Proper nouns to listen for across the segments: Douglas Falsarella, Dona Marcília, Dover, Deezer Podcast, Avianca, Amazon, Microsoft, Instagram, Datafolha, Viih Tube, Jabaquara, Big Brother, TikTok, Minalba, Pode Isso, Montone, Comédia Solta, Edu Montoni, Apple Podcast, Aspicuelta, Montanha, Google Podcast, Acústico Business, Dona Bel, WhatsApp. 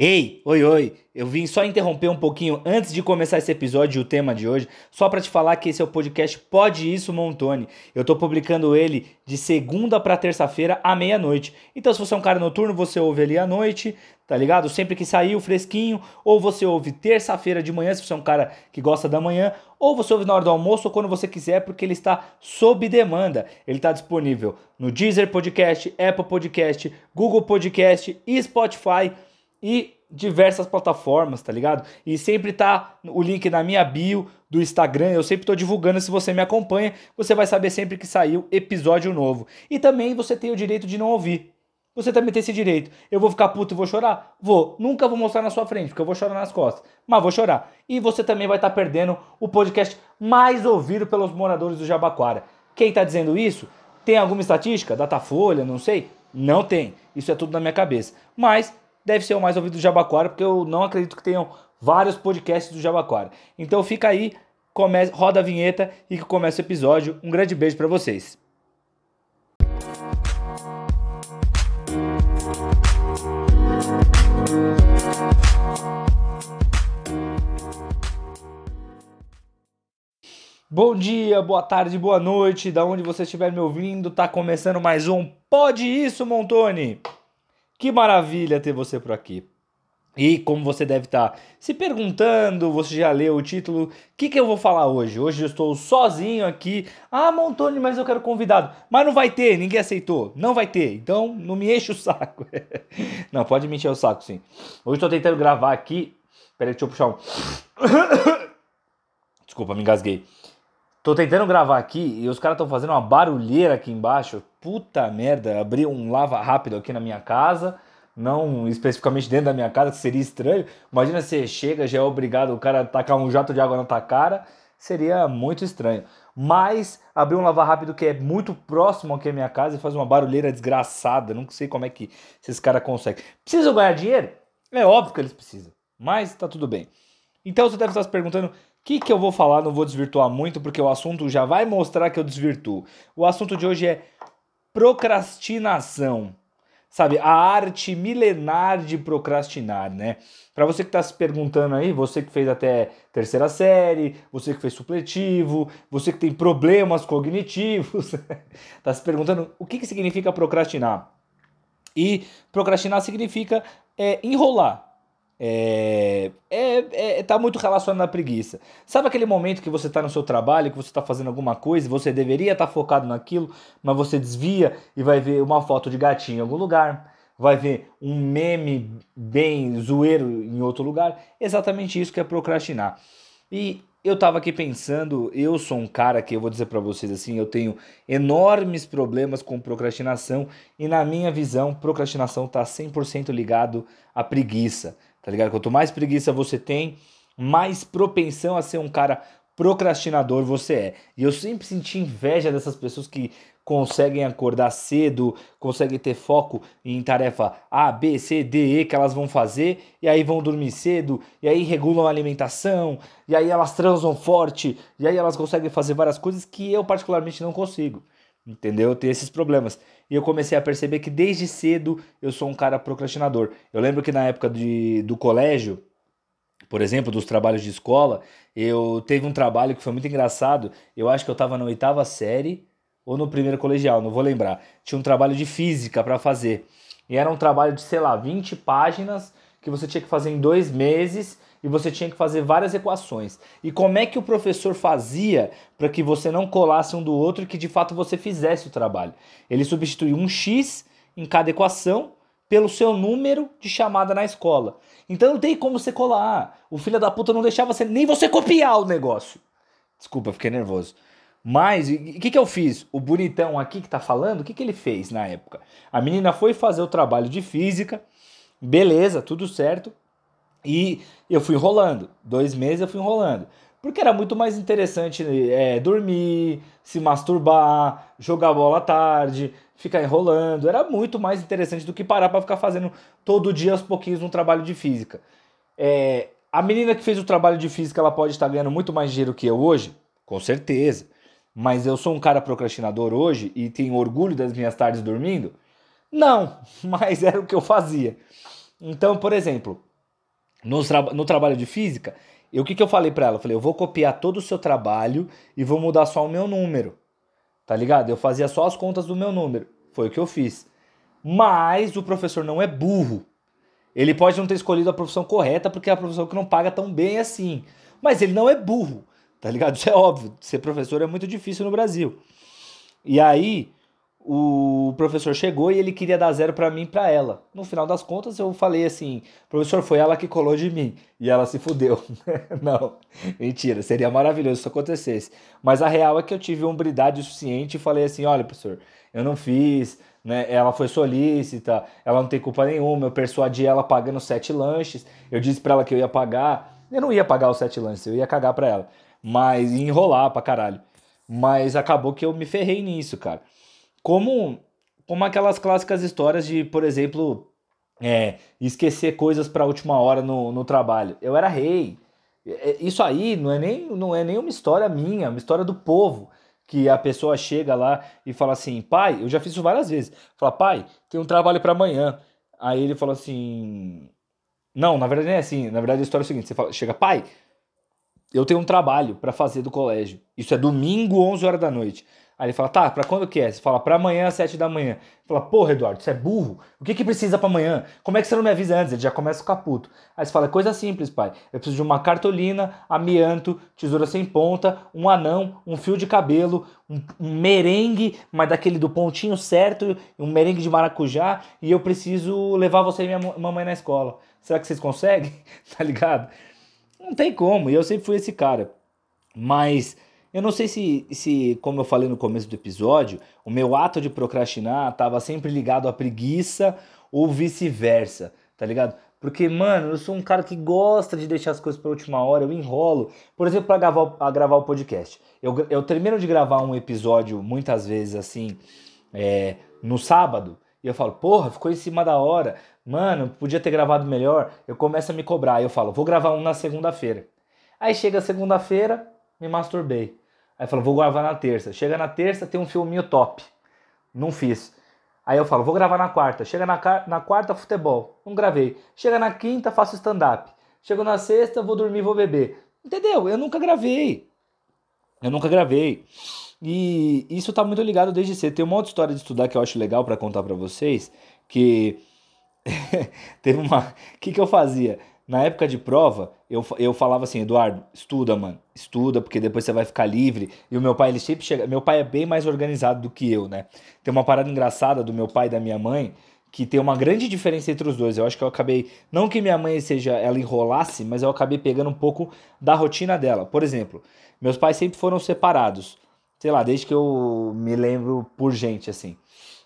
Ei, oi, oi, eu vim só interromper um pouquinho antes de começar esse episódio e o tema de hoje, só para te falar que esse é o podcast Pode Isso, Montone. Eu tô publicando ele de segunda para terça-feira à meia-noite. Então se você é um cara noturno, você ouve ali à noite, tá ligado? Sempre que sair, o fresquinho, ou você ouve terça-feira de manhã, se você é um cara que gosta da manhã, ou você ouve na hora do almoço ou quando você quiser, porque ele está sob demanda. Ele está disponível no Deezer Podcast, Apple Podcast, Google Podcast e Spotify, e diversas plataformas, tá ligado? E sempre tá o link na minha bio do Instagram, eu sempre tô divulgando, se você me acompanha, você vai saber sempre que saiu episódio novo. E também você tem o direito de não ouvir. Você também tem esse direito. Eu vou ficar puto e vou chorar? Vou. Nunca vou mostrar na sua frente, porque eu vou chorar nas costas. Mas vou chorar. E você também vai estar perdendo o podcast mais ouvido pelos moradores do Jabaquara. Quem tá dizendo isso? Tem alguma estatística? Datafolha, não sei? Não tem. Isso é tudo na minha cabeça. Mas deve ser o mais ouvido do Jabaquara, porque eu não acredito que tenham vários podcasts do Jabaquara. Então fica aí, roda a vinheta e que começa o episódio. Um grande beijo pra vocês. Bom dia, boa tarde, boa noite, da onde você estiver me ouvindo, tá começando mais um Pode Isso, Montoni! Que maravilha ter você por aqui. E como você deve estar se perguntando, você já leu o título, o que eu vou falar hoje? Hoje eu estou sozinho aqui. Ah, Montoni, mas eu quero convidado. Mas não vai ter, ninguém aceitou. Não vai ter, então não me enche o saco. Não, pode me encher o saco, sim. Hoje estou tentando gravar aqui. Peraí, deixa eu puxar um... Desculpa, me engasguei. Tô tentando gravar aqui e os caras estão fazendo uma barulheira aqui embaixo. Puta merda, abri um lava rápido aqui na minha casa. Não especificamente dentro da minha casa, que seria estranho. Imagina, você chega, já é obrigado o cara a tacar um jato de água na tua cara. Seria muito estranho. Mas abri um lava rápido que é muito próximo aqui à minha casa e faz uma barulheira desgraçada. Não sei como é que esses caras conseguem. Precisam ganhar dinheiro? É óbvio que eles precisam, mas tá tudo bem. Então você deve estar se perguntando... O que eu vou falar? Não vou desvirtuar muito, porque o assunto já vai mostrar que eu desvirtuo. O assunto de hoje é procrastinação. Sabe, a arte milenar de procrastinar, né? Pra você que tá se perguntando aí, você que fez até terceira série, você que fez supletivo, você que tem problemas cognitivos, tá se perguntando o que significa procrastinar. E procrastinar significa enrolar. Tá muito relacionado à preguiça. Sabe aquele momento que você está no seu trabalho, que você está fazendo alguma coisa, você deveria estar focado naquilo, mas você desvia e vai ver uma foto de gatinho em algum lugar, vai ver um meme bem zoeiro em outro lugar. Exatamente isso que é procrastinar. E eu tava aqui pensando, eu sou um cara que eu vou dizer para vocês assim, eu tenho enormes problemas com procrastinação e na minha visão, procrastinação está 100% ligado à preguiça. Tá ligado? Quanto mais preguiça você tem, mais propensão a ser um cara procrastinador você é. E eu sempre senti inveja dessas pessoas que conseguem acordar cedo, conseguem ter foco em tarefa A, B, C, D, E que elas vão fazer, e aí vão dormir cedo, e aí regulam a alimentação, e aí elas transam forte, e aí elas conseguem fazer várias coisas que eu particularmente não consigo. Entendeu? Eu tenho esses problemas. E eu comecei a perceber que desde cedo eu sou um cara procrastinador. Eu lembro que na época do colégio, por exemplo, dos trabalhos de escola, eu teve um trabalho que foi muito engraçado. Eu acho que eu estava na oitava série ou no primeiro colegial, não vou lembrar. Tinha um trabalho de física para fazer. E era um trabalho de, sei lá, 20 páginas que você tinha que fazer em 2 meses... E você tinha que fazer várias equações. E como é que o professor fazia para que você não colasse um do outro e que de fato você fizesse o trabalho? Ele substituiu um x em cada equação pelo seu número de chamada na escola. Então não tem como você colar. O filho da puta não deixava você, nem você copiar o negócio. Desculpa, fiquei nervoso. Mas o que eu fiz? O bonitão aqui que tá falando, o que ele fez na época? A menina foi fazer o trabalho de física. Beleza, tudo certo. E eu fui enrolando, 2 meses eu fui enrolando, porque era muito mais interessante dormir, se masturbar, jogar bola à tarde, ficar enrolando, era muito mais interessante do que parar para ficar fazendo todo dia aos pouquinhos um trabalho de física. A menina que fez o trabalho de física, ela pode estar ganhando muito mais dinheiro que eu hoje, com certeza, mas eu sou um cara procrastinador hoje e tenho orgulho das minhas tardes dormindo? Não, mas era o que eu fazia. Então, por exemplo, no trabalho de física, o que eu falei pra ela? Eu falei, eu vou copiar todo o seu trabalho e vou mudar só o meu número, tá ligado? Eu fazia só as contas do meu número, foi o que eu fiz. Mas o professor não é burro. Ele pode não ter escolhido a profissão correta porque é a profissão que não paga tão bem assim. Mas ele não é burro, tá ligado? Isso é óbvio, ser professor é muito difícil no Brasil. E aí, o professor chegou e ele queria dar 0 pra mim e pra ela. No final das contas, eu falei assim, professor, foi ela que colou de mim. E ela se fudeu. Não, mentira, seria maravilhoso se isso acontecesse. Mas a real é que eu tive hombridade suficiente e falei assim, olha, professor, eu não fiz, né? Ela foi solícita, ela não tem culpa nenhuma, eu persuadi ela pagando 7 lanches, eu disse pra ela que eu ia pagar. Eu não ia pagar os 7 lances, eu ia cagar pra ela. Mas ia enrolar pra caralho. Mas acabou que eu me ferrei nisso, cara. Como aquelas clássicas histórias de, por exemplo, esquecer coisas pra última hora no trabalho. Eu era rei. Isso aí não é nem uma história minha, é uma história do povo. Que a pessoa chega lá e fala assim, pai, eu já fiz isso várias vezes. Fala, pai, tem um trabalho pra amanhã. Aí ele fala assim... Não, na verdade não é assim. Na verdade a história é o seguinte, você fala, chega, pai, eu tenho um trabalho pra fazer do colégio. Isso é domingo, 11 horas da noite. Aí ele fala, tá, pra quando que é? Você fala, pra amanhã, às 7 da manhã. Ele fala, porra, Eduardo, você é burro? O que precisa pra amanhã? Como é que você não me avisa antes? Ele já começa a ficar puto. Aí você fala, coisa simples, pai. Eu preciso de uma cartolina, amianto, tesoura sem ponta, um anão, um fio de cabelo, um merengue, mas daquele do pontinho certo, um merengue de maracujá, e eu preciso levar você e minha mamãe na escola. Será que vocês conseguem? Tá ligado? Não tem como, e eu sempre fui esse cara. Mas eu não sei se, como eu falei no começo do episódio, o meu ato de procrastinar estava sempre ligado à preguiça ou vice-versa, tá ligado? Porque, mano, eu sou um cara que gosta de deixar as coisas pra última hora, eu enrolo. Por exemplo, pra gravar o podcast. Eu termino de gravar um episódio, muitas vezes, assim, no sábado, e eu falo, porra, ficou em cima da hora. Mano, podia ter gravado melhor. Eu começo a me cobrar. Aí eu falo, vou gravar um na segunda-feira. Aí chega a segunda-feira, me masturbei. Aí eu falo, vou gravar na terça. Chega na terça, tem um filminho top. Não fiz. Aí eu falo, vou gravar na quarta. Chega na quarta, futebol. Não gravei. Chega na quinta, faço stand-up. Chego na sexta, vou dormir, vou beber. Entendeu? Eu nunca gravei. E isso tá muito ligado desde cedo. Tem uma outra história de estudar que eu acho legal pra contar pra vocês, que teve uma... O que eu fazia? Na época de prova, eu falava assim, Eduardo, estuda, mano. Estuda, porque depois você vai ficar livre. E o meu pai, ele sempre chega... Meu pai é bem mais organizado do que eu, né? Tem uma parada engraçada do meu pai e da minha mãe, que tem uma grande diferença entre os dois. Eu acho que eu acabei... Não que minha mãe ela enrolasse, mas eu acabei pegando um pouco da rotina dela. Por exemplo, meus pais sempre foram separados. Sei lá, desde que eu me lembro por gente, assim.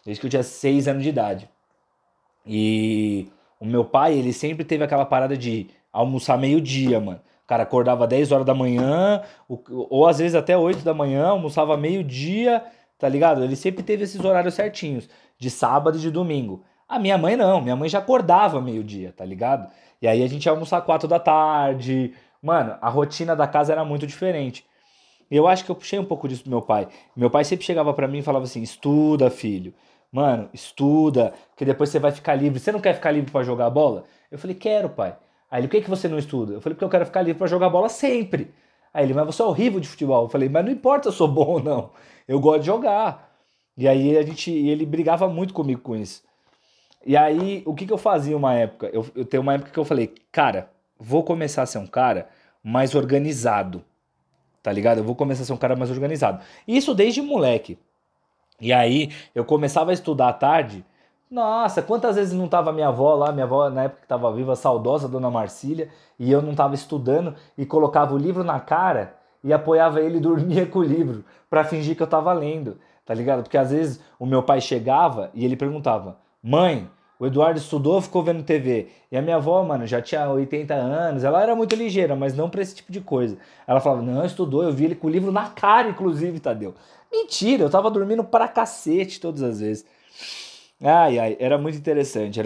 Desde que eu tinha 6 anos de idade. E o meu pai, ele sempre teve aquela parada de almoçar meio-dia, mano. O cara acordava 10 horas da manhã, ou às vezes até 8 da manhã, almoçava meio-dia, tá ligado? Ele sempre teve esses horários certinhos, de sábado e de domingo. A minha mãe não, minha mãe já acordava meio-dia, tá ligado? E aí a gente ia almoçar 4 da tarde. Mano, a rotina da casa era muito diferente. Eu acho que eu puxei um pouco disso do meu pai. Meu pai sempre chegava pra mim e falava assim, estuda, filho. Mano, estuda, porque depois você vai ficar livre. Você não quer ficar livre pra jogar bola? Eu falei, quero, pai. Aí ele, por que você não estuda? Eu falei, porque eu quero ficar livre pra jogar bola sempre. Aí ele, mas você é horrível de futebol. Eu falei, mas não importa se eu sou bom ou não. Eu gosto de jogar. E aí ele brigava muito comigo com isso. E aí, o que eu fazia uma época? Eu tenho uma época que eu falei, cara, vou começar a ser um cara mais organizado. Tá ligado? Eu vou começar a ser um cara mais organizado. Isso desde moleque. E aí, eu começava a estudar à tarde. Nossa, quantas vezes não tava minha avó lá, minha avó na época que tava viva, saudosa, Dona Marcília, e eu não tava estudando, e colocava o livro na cara, e apoiava ele e dormia com o livro, pra fingir que eu tava lendo, tá ligado? Porque às vezes o meu pai chegava e ele perguntava, mãe, o Eduardo estudou ou ficou vendo TV? E a minha avó, mano, já tinha 80 anos, ela era muito ligeira, mas não pra esse tipo de coisa. Ela falava, não, estudou, eu vi ele com o livro na cara, inclusive, Tadeu. Mentira, eu tava dormindo pra cacete todas as vezes. Ai, era muito interessante.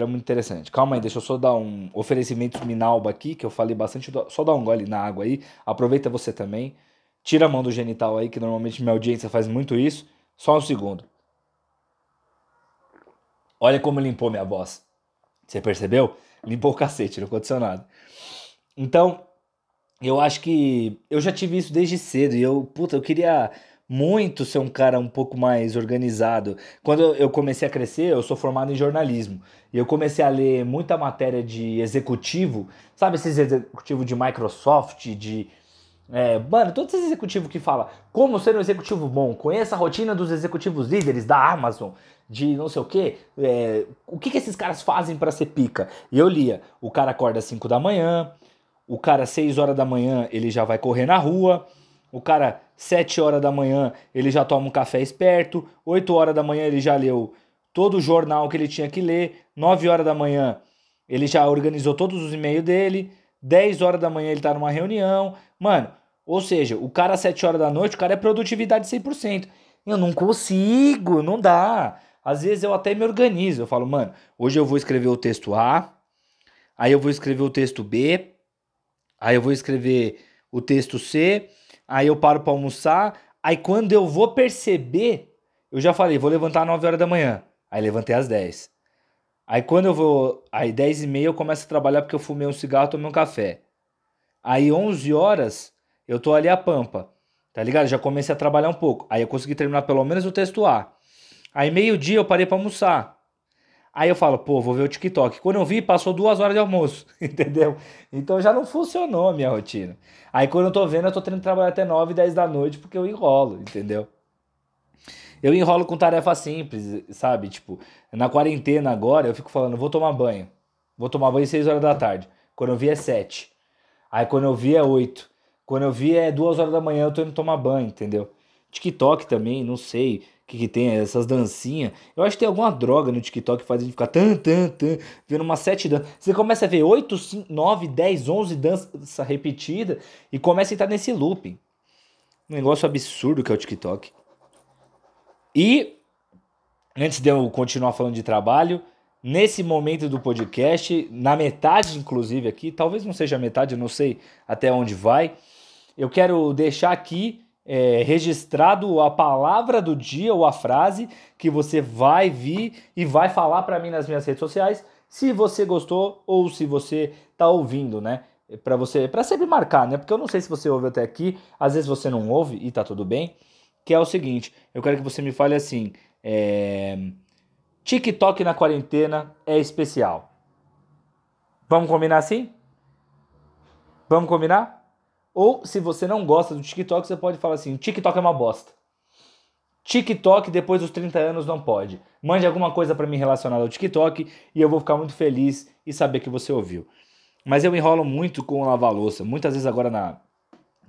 Calma aí, deixa eu só dar um oferecimento Minalba aqui, que eu falei bastante, só dá um gole na água aí, aproveita você também, tira a mão do genital aí, que normalmente minha audiência faz muito isso, só um segundo. Olha como limpou minha voz, você percebeu? Limpou o cacete no condicionado. Então, eu acho que eu já tive isso desde cedo e eu queria muito ser um cara um pouco mais organizado. Quando eu comecei a crescer, eu sou formado em jornalismo. E eu comecei a ler muita matéria de executivo, sabe, esses executivos de Microsoft, de... todos esses executivos que falam como ser um executivo bom, conheça a rotina dos executivos líderes da Amazon, de não sei o quê, o que esses caras fazem pra ser pica. E eu lia, o cara acorda às 5 da manhã, o cara às 6 horas da manhã ele já vai correr na rua, o cara 7 horas da manhã ele já toma um café esperto, 8 horas da manhã ele já leu todo o jornal que ele tinha que ler, 9 horas da manhã ele já organizou todos os e-mails dele, 10 horas da manhã ele tá numa reunião, mano, ou seja, o cara às 7 horas da noite, o cara é produtividade 100%, eu não consigo, não dá, às vezes eu até me organizo, eu falo, mano, hoje eu vou escrever o texto A, aí eu vou escrever o texto B, aí eu vou escrever o texto C, aí eu paro pra almoçar, aí quando eu vou perceber, eu já falei, vou levantar às 9 horas da manhã, aí levantei às 10, aí quando eu vou, aí 10h30 eu começo a trabalhar porque eu fumei um cigarro e tomei um café. Aí 11 horas eu tô ali a pampa, tá ligado? Já comecei a trabalhar um pouco, aí eu consegui terminar pelo menos o texto A. Aí 12h eu parei pra almoçar. Aí eu falo, pô, vou ver o TikTok. Quando eu vi, passou 2 horas de almoço, entendeu? Então já não funcionou a minha rotina. Aí quando eu tô vendo, eu tô tendo que trabalhar até 9, 10 da noite porque eu enrolo, entendeu? Eu enrolo com tarefa simples, sabe? Tipo, na quarentena agora eu fico falando, vou tomar banho. Vou tomar banho às 6 horas da tarde. Quando eu vi é 7. Aí quando eu vi é 8. Quando eu vi é 2 horas da manhã, eu tô indo tomar banho, entendeu? TikTok também, não sei o que tem, essas dancinhas. Eu acho que tem alguma droga no TikTok que faz a gente ficar tan, vendo umas 7 danças. Você começa a ver 8, 5, 9, 10, 11 danças repetidas e começa a entrar nesse looping. Um negócio absurdo que é o TikTok. E, antes de eu continuar falando de trabalho, nesse momento do podcast, na metade inclusive aqui, talvez não seja a metade, eu não sei até onde vai, eu quero deixar aqui registrado a palavra do dia ou a frase que você vai vir e vai falar para mim nas minhas redes sociais, se você gostou ou se você tá ouvindo, né? Para sempre marcar, né? Porque eu não sei se você ouve até aqui, às vezes você não ouve e tá tudo bem. Que é o seguinte, eu quero que você me fale assim, TikTok na quarentena é especial. Vamos combinar assim? Vamos combinar? Ou se você não gosta do TikTok, você pode falar assim, TikTok é uma bosta. TikTok depois dos 30 anos não pode. Mande alguma coisa pra mim relacionada ao TikTok e eu vou ficar muito feliz e saber que você ouviu. Mas eu enrolo muito com lavar louça, muitas vezes agora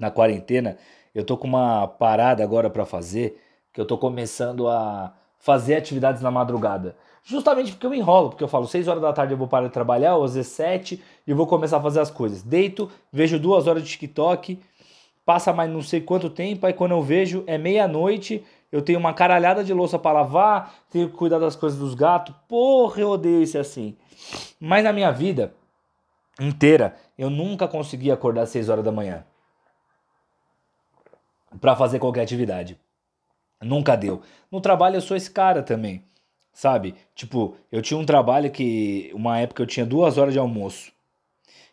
na quarentena, eu tô com uma parada agora pra fazer, que eu tô começando a fazer atividades na madrugada. Justamente porque eu enrolo, porque eu falo 6 horas da tarde eu vou parar de trabalhar, ou às vezes 7, e eu vou começar a fazer as coisas. Deito, vejo 2 horas de TikTok, passa mais não sei quanto tempo, aí quando eu vejo é meia-noite, eu tenho uma caralhada de louça pra lavar, tenho que cuidar das coisas dos gatos, porra, eu odeio isso assim. Mas na minha vida inteira, eu nunca consegui acordar às 6 horas da manhã pra fazer qualquer atividade. Nunca deu. No trabalho eu sou esse cara também, sabe? Tipo, eu tinha um trabalho que... Uma época eu tinha 2 horas de almoço.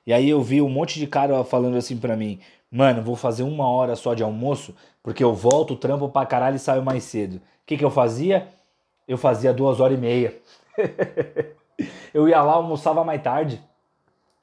E aí eu vi um monte de cara falando assim pra mim, mano, vou fazer 1 hora só de almoço, porque eu volto, trampo pra caralho e saio mais cedo. O que eu fazia? Eu fazia 2h30. Eu ia lá, almoçava mais tarde.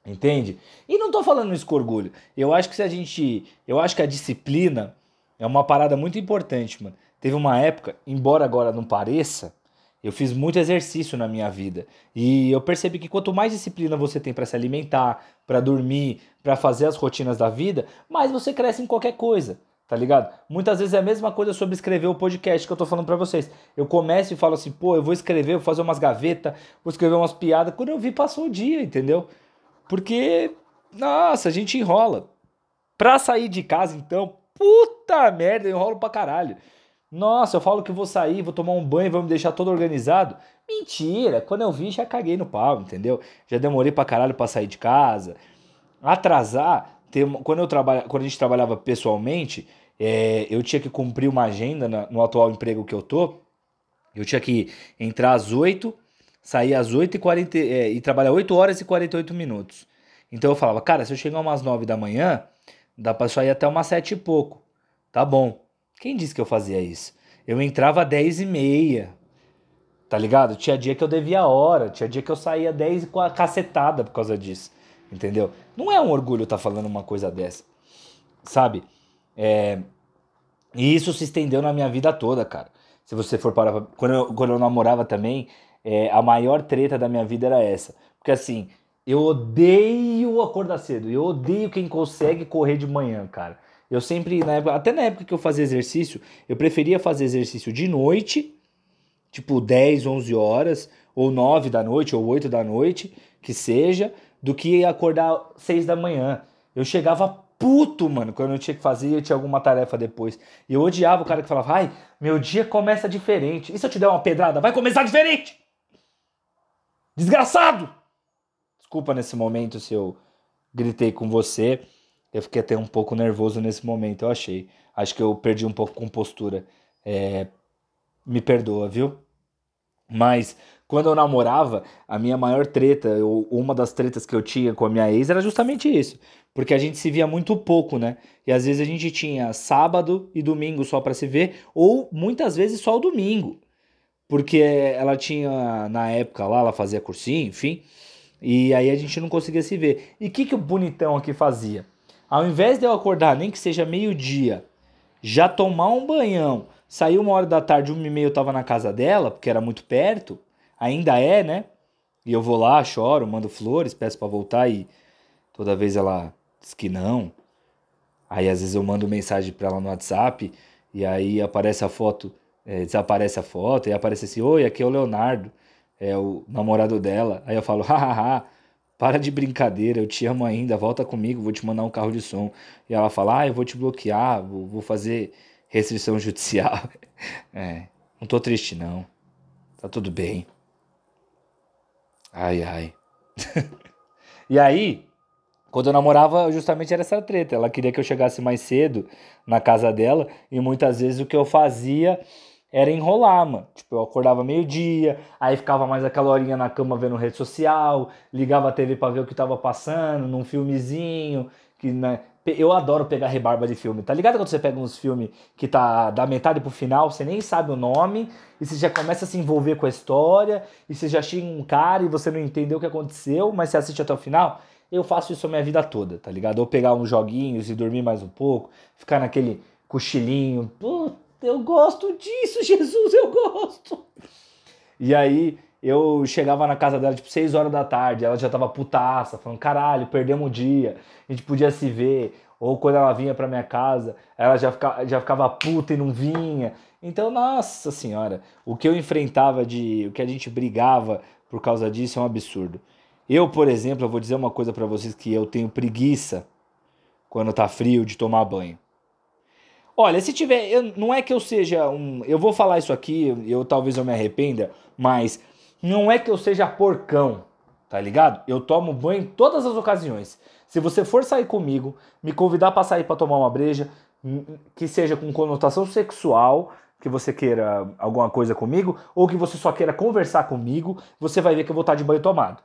Entende? E não tô falando isso com orgulho. Eu acho que a disciplina é uma parada muito importante, mano. Teve uma época, embora agora não pareça, eu fiz muito exercício na minha vida. E eu percebi que quanto mais disciplina você tem pra se alimentar, pra dormir, pra fazer as rotinas da vida, mais você cresce em qualquer coisa, tá ligado? Muitas vezes é a mesma coisa sobre escrever o podcast que eu tô falando pra vocês. Eu começo e falo assim, pô, eu vou escrever, vou fazer umas gavetas, vou escrever umas piadas. Quando eu vi, passou o dia, entendeu? Porque, nossa, a gente enrola. Pra sair de casa, então... Puta merda, eu enrolo pra caralho. Nossa, eu falo que vou sair, vou tomar um banho, vou me deixar todo organizado. Mentira, quando eu vi já caguei no pau, entendeu? Já demorei pra caralho pra sair de casa. Atrasar, quando a gente trabalhava pessoalmente, eu tinha que cumprir uma agenda no atual emprego que eu tô. Eu tinha que entrar às 8, saía às 8h40 e trabalha 8 horas e 48 minutos. Então eu falava, cara, se eu chegar umas 9 da manhã, dá pra só ir até umas 7 e pouco. Tá bom. Quem disse que eu fazia isso? Eu entrava às 10h30, tá ligado? Tinha dia que eu devia a hora, tinha dia que eu saía às 10 com a cacetada por causa disso, entendeu? Não é um orgulho estar falando uma coisa dessa, sabe? E isso se estendeu na minha vida toda, cara. Se você for parar... Quando eu namorava também, a maior treta da minha vida era essa. Porque assim, eu odeio acordar cedo. Eu odeio quem consegue correr de manhã, cara. Eu sempre, até na época que eu fazia exercício, eu preferia fazer exercício de noite, tipo 10, 11 horas, ou 9 da noite, ou 8 da noite, que seja, do que acordar 6 da manhã. Eu chegava... puto, mano, quando eu tinha que fazer, eu tinha alguma tarefa depois. E eu odiava o cara que falava, ai, meu dia começa diferente. E se eu te der uma pedrada? Vai começar diferente! Desgraçado! Desculpa nesse momento se eu gritei com você. Eu fiquei até um pouco nervoso nesse momento, eu achei. Acho que eu perdi um pouco a compostura. Me perdoa, viu? Mas quando eu namorava, a minha maior treta, ou uma das tretas que eu tinha com a minha ex era justamente isso. Porque a gente se via muito pouco, né? E às vezes a gente tinha sábado e domingo só pra se ver, ou muitas vezes só o domingo. Porque ela tinha, na época lá, ela fazia cursinho, enfim, e aí a gente não conseguia se ver. E o que o bonitão aqui fazia? Ao invés de eu acordar, nem que seja meio-dia, já tomar um banhão, sair 13h, 13h30 eu tava na casa dela, porque era muito perto, ainda é, né? E eu vou lá, choro, mando flores, peço pra voltar e toda vez ela... diz que não. Aí às vezes eu mando mensagem pra ela no WhatsApp e aí aparece a foto, desaparece a foto e aparece assim, oi, aqui é o Leonardo, é o namorado dela. Aí eu falo, hahaha, para de brincadeira, eu te amo ainda, volta comigo, vou te mandar um carro de som. E ela fala, ah, eu vou te bloquear, vou fazer restrição judicial. Não tô triste não, tá tudo bem. Ai, ai. E aí... quando eu namorava, justamente era essa treta. Ela queria que eu chegasse mais cedo na casa dela e muitas vezes o que eu fazia era enrolar, mano. Tipo, eu acordava meio-dia, aí ficava mais aquela horinha na cama vendo rede social, ligava a TV pra ver o que tava passando, num filmezinho. Eu adoro pegar rebarba de filme. Tá ligado quando você pega uns filmes que tá da metade pro final, você nem sabe o nome, e você já começa a se envolver com a história, e você já chega um cara e você não entendeu o que aconteceu, mas você assiste até o final... Eu faço isso a minha vida toda, tá ligado? Ou pegar uns joguinhos e dormir mais um pouco, ficar naquele cochilinho. Puta, eu gosto disso, Jesus, eu gosto! E aí, eu chegava na casa dela, tipo, 18h, ela já tava putaça, falando, caralho, perdemos um dia, a gente podia se ver. Ou quando ela vinha pra minha casa, ela já ficava puta e não vinha. Então, nossa senhora, o que eu enfrentava o que a gente brigava por causa disso é um absurdo. Eu, por exemplo, eu vou dizer uma coisa pra vocês que eu tenho preguiça quando tá frio de tomar banho. Olha, se tiver... não é que eu seja um... eu vou falar isso aqui, talvez eu me arrependa, mas não é que eu seja porcão, tá ligado? Eu tomo banho em todas as ocasiões. Se você for sair comigo, me convidar pra sair pra tomar uma breja, que seja com conotação sexual... que você queira alguma coisa comigo, ou que você só queira conversar comigo, você vai ver que eu vou estar de banho tomado.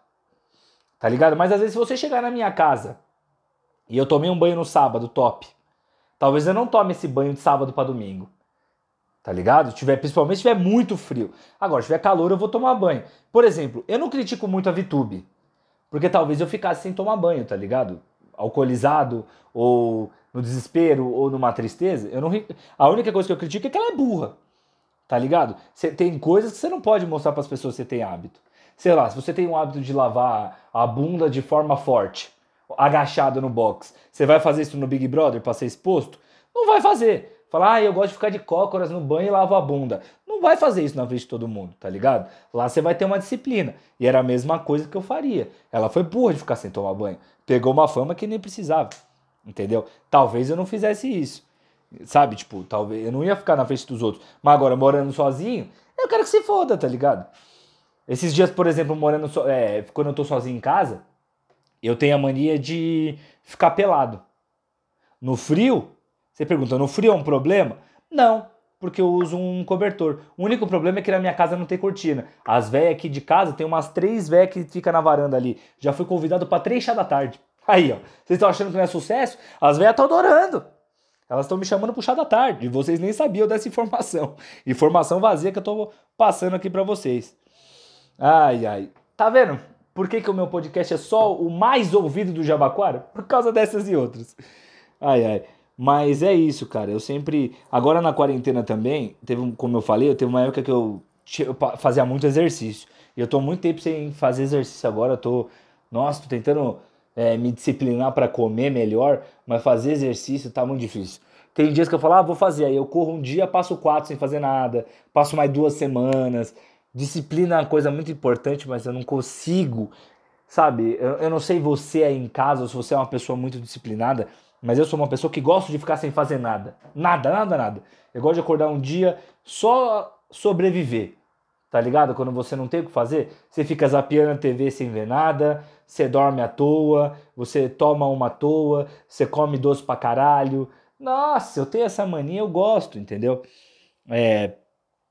Tá ligado? Mas às vezes se você chegar na minha casa e eu tomei um banho no sábado, top. Talvez eu não tome esse banho de sábado pra domingo. Tá ligado? Principalmente se tiver muito frio. Agora, se tiver calor, eu vou tomar banho. Por exemplo, eu não critico muito a Viih Tube. Porque talvez eu ficasse sem tomar banho, tá ligado? Alcoolizado, ou no desespero, ou numa tristeza. A única coisa que eu critico é que ela é burra. Tá ligado? Tem coisas que você não pode mostrar pras pessoas que você tem hábito. Sei lá, se você tem o hábito de lavar a bunda de forma forte, agachado no box, você vai fazer isso no Big Brother pra ser exposto? Não vai fazer. Falar, eu gosto de ficar de cócoras no banho e lavo a bunda. Não vai fazer isso na frente de todo mundo, tá ligado? Lá você vai ter uma disciplina. E era a mesma coisa que eu faria. Ela foi burra de ficar sem tomar banho. Pegou uma fama que nem precisava, entendeu? Talvez eu não fizesse isso, sabe? Tipo, talvez eu não ia ficar na frente dos outros. Mas agora, morando sozinho, eu quero que se foda, tá ligado? Esses dias, por exemplo, quando eu tô sozinho em casa, eu tenho a mania de ficar pelado. No frio, você pergunta, no frio é um problema? Não, porque eu uso um cobertor. O único problema é que na minha casa não tem cortina. As velhas aqui de casa, tem umas 3 velhas que ficam na varanda ali. Já fui convidado para 3 chá da tarde. Aí, ó. Vocês estão achando que não é sucesso? As velhas estão adorando. Elas estão me chamando pro chá da tarde. E vocês nem sabiam dessa informação. Informação vazia que eu tô passando aqui para vocês. Ai, ai. Tá vendo? Por que que o meu podcast é só o mais ouvido do Jabaquara? Por causa dessas e outras. Ai, ai. Mas é isso, cara. Eu sempre... Agora na quarentena também, teve, como eu falei, eu teve uma época que eu fazia muito exercício. E eu tô muito tempo sem fazer exercício agora. Eu tô... Nossa, tô tentando... me disciplinar para comer melhor, mas fazer exercício tá muito difícil. Tem dias que eu falo, vou fazer, aí eu corro um dia, passo 4 sem fazer nada, passo mais 2 semanas. Disciplina é uma coisa muito importante, mas eu não consigo, sabe? Eu não sei você aí em casa, ou se você é uma pessoa muito disciplinada, mas eu sou uma pessoa que gosto de ficar sem fazer nada. Nada, nada, nada. Eu gosto de acordar um dia só sobreviver. Tá ligado? Quando você não tem o que fazer, você fica zapeando a TV sem ver nada, você dorme à toa, você toma uma à toa, você come doce pra caralho. Nossa, eu tenho essa mania, eu gosto, entendeu?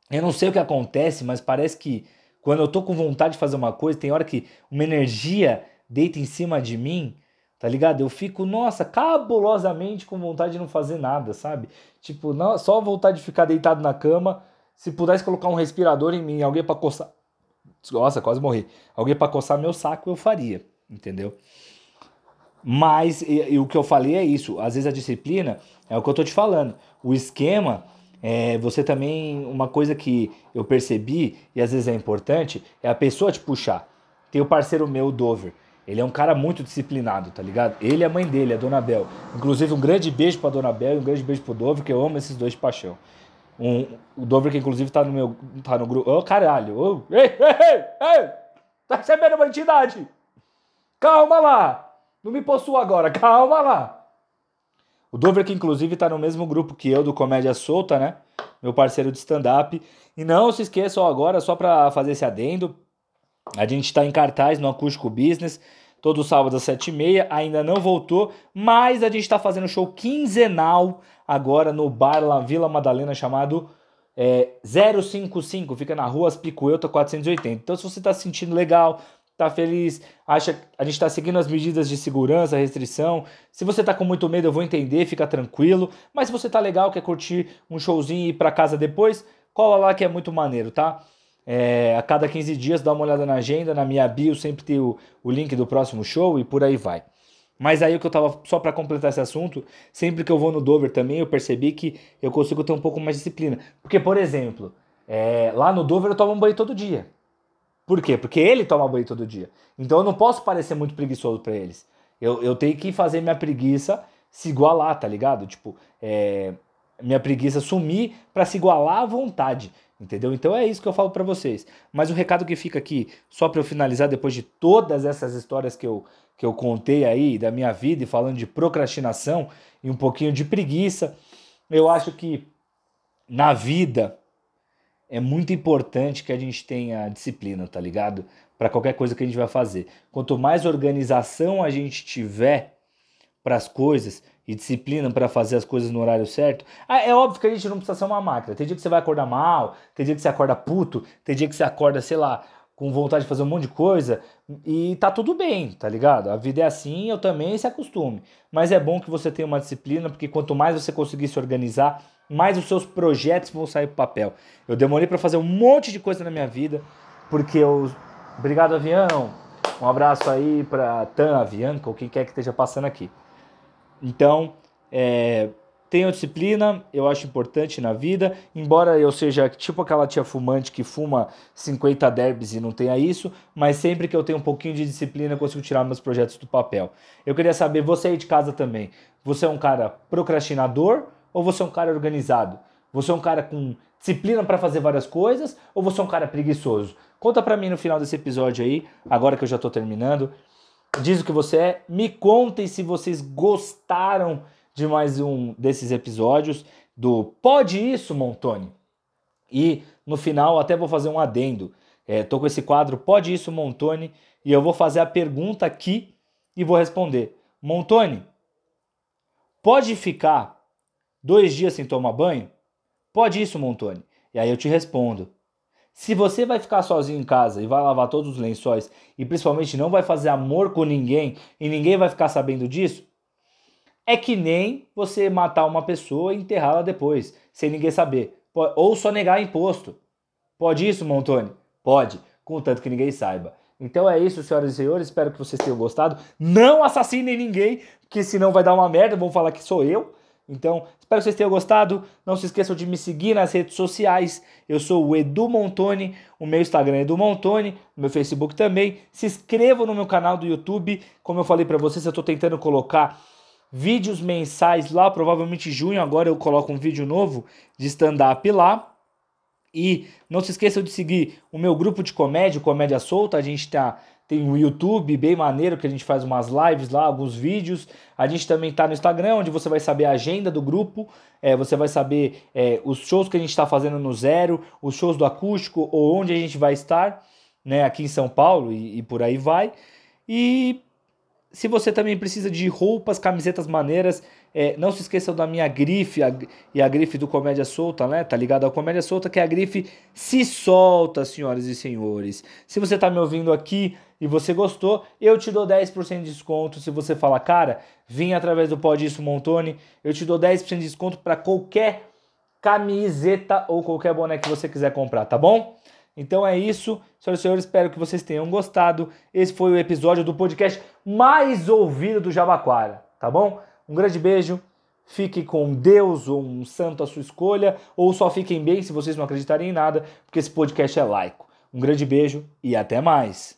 Eu não sei o que acontece, mas parece que quando eu tô com vontade de fazer uma coisa, tem hora que uma energia deita em cima de mim, tá ligado? Eu fico, nossa, cabulosamente com vontade de não fazer nada, sabe? Tipo, não, só vontade de ficar deitado na cama. Se pudesse colocar um respirador em mim, alguém pra coçar... Nossa, quase morri. Alguém pra coçar meu saco, eu faria, entendeu? Mas e o que eu falei é isso. Às vezes a disciplina é o que eu tô te falando. O esquema, você também... Uma coisa que eu percebi, e às vezes é importante, é a pessoa te puxar. Tem o parceiro meu, o Dover. Ele é um cara muito disciplinado, tá ligado? Ele e a mãe dele, a Dona Bel. Inclusive, um grande beijo pra Dona Bel e um grande beijo pro Dover, que eu amo esses dois de paixão. O Dover que inclusive tá no grupo. Ô, caralho! Ei! Tá recebendo uma entidade! Calma lá! Não me possua agora, calma lá! O Dover que inclusive tá no mesmo grupo que eu do Comédia Solta, né? Meu parceiro de stand-up. E não se esqueçam agora, só pra fazer esse adendo, a gente tá em cartaz no Acústico Business, todo sábado às 7h30, ainda não voltou, mas a gente está fazendo show quinzenal agora no Bar La Vila Madalena, chamado 055, fica na rua Aspicuelta 480. Então se você está se sentindo legal, está feliz, acha, a gente está seguindo as medidas de segurança, restrição, se você está com muito medo eu vou entender, fica tranquilo, mas se você está legal, quer curtir um showzinho e ir para casa depois, cola lá que é muito maneiro, tá? A cada 15 dias dá uma olhada na agenda, na minha bio sempre tem o link do próximo show e por aí vai. Mas aí o que eu tava, só pra completar esse assunto, sempre que eu vou no Dover também eu percebi que eu consigo ter um pouco mais de disciplina. Porque, por exemplo, lá no Dover eu tomo um banho todo dia. Por quê? Porque ele toma banho todo dia. Então eu não posso parecer muito preguiçoso pra eles. Eu tenho que fazer minha preguiça se igualar, tá ligado? Tipo, minha preguiça sumir pra se igualar à vontade. Entendeu? Então é isso que eu falo pra vocês. Mas o recado que fica aqui, só pra eu finalizar, depois de todas essas histórias que eu contei aí da minha vida e falando de procrastinação e um pouquinho de preguiça, eu acho que na vida é muito importante que a gente tenha disciplina, tá ligado? Pra qualquer coisa que a gente vai fazer. Quanto mais organização a gente tiver pras coisas... e disciplina para fazer as coisas no horário certo, é óbvio que a gente não precisa ser uma máquina. Tem dia que você vai acordar mal, tem dia que você acorda puto, tem dia que você acorda, sei lá, com vontade de fazer um monte de coisa, e tá tudo bem, tá ligado? A vida é assim, eu também se acostume. Mas é bom que você tenha uma disciplina, porque quanto mais você conseguir se organizar, mais os seus projetos vão sair pro papel. Eu demorei para fazer um monte de coisa na minha vida, porque eu... Obrigado, avião! Um abraço aí pra Tam, Avianca, ou quem quer que esteja passando aqui. Então, tenho disciplina, eu acho importante na vida, embora eu seja tipo aquela tia fumante que fuma 50 derbys e não tenha isso, mas sempre que eu tenho um pouquinho de disciplina eu consigo tirar meus projetos do papel. Eu queria saber, você aí de casa também, você é um cara procrastinador ou você é um cara organizado? Você é um cara com disciplina para fazer várias coisas ou você é um cara preguiçoso? Conta pra mim no final desse episódio aí, agora que eu já tô terminando. Diz o que você é, me contem se vocês gostaram de mais um desses episódios do Pode Isso, Montone. E no final até vou fazer um adendo, tô com esse quadro Pode Isso, Montone, e eu vou fazer a pergunta aqui e vou responder. Montone, pode ficar 2 dias sem tomar banho? Pode isso, Montone? E aí eu te respondo. Se você vai ficar sozinho em casa e vai lavar todos os lençóis e principalmente não vai fazer amor com ninguém e ninguém vai ficar sabendo disso, é que nem você matar uma pessoa e enterrá-la depois, sem ninguém saber. Ou só negar imposto. Pode isso, Montoni? Pode, contanto que ninguém saiba. Então é isso, senhoras e senhores, espero que vocês tenham gostado. Não assassinem ninguém, porque senão vai dar uma merda, vão falar que sou eu. Então, espero que vocês tenham gostado. Não se esqueçam de me seguir nas redes sociais. Eu sou o Edu Montoni, o meu Instagram é Edu Montoni, o meu Facebook também. Se inscrevam no meu canal do YouTube. Como eu falei pra vocês, eu tô tentando colocar vídeos mensais lá, provavelmente em junho. Agora eu coloco um vídeo novo de stand-up lá. E não se esqueçam de seguir o meu grupo de comédia, Comédia Solta. A gente tem o YouTube, bem maneiro, que a gente faz umas lives lá, alguns vídeos. A gente também tá no Instagram, onde você vai saber a agenda do grupo. Você vai saber os shows que a gente está fazendo no Zero, os shows do Acústico, ou onde a gente vai estar, né, aqui em São Paulo e por aí vai. E se você também precisa de roupas, camisetas maneiras, não se esqueçam da minha grife e a grife do Comédia Solta, né? Tá ligado ao Comédia Solta, que é a grife se solta, senhoras e senhores. Se você tá me ouvindo aqui e você gostou, eu te dou 10% de desconto. Se você falar, cara, vim através do Pode Isso Montone, eu te dou 10% de desconto para qualquer camiseta ou qualquer boné que você quiser comprar, tá bom? Então é isso, senhoras e senhores, espero que vocês tenham gostado. Esse foi o episódio do podcast mais ouvido do Jabaquara, tá bom? Um grande beijo, fique com Deus ou um santo à sua escolha, ou só fiquem bem se vocês não acreditarem em nada, porque esse podcast é laico. Um grande beijo e até mais!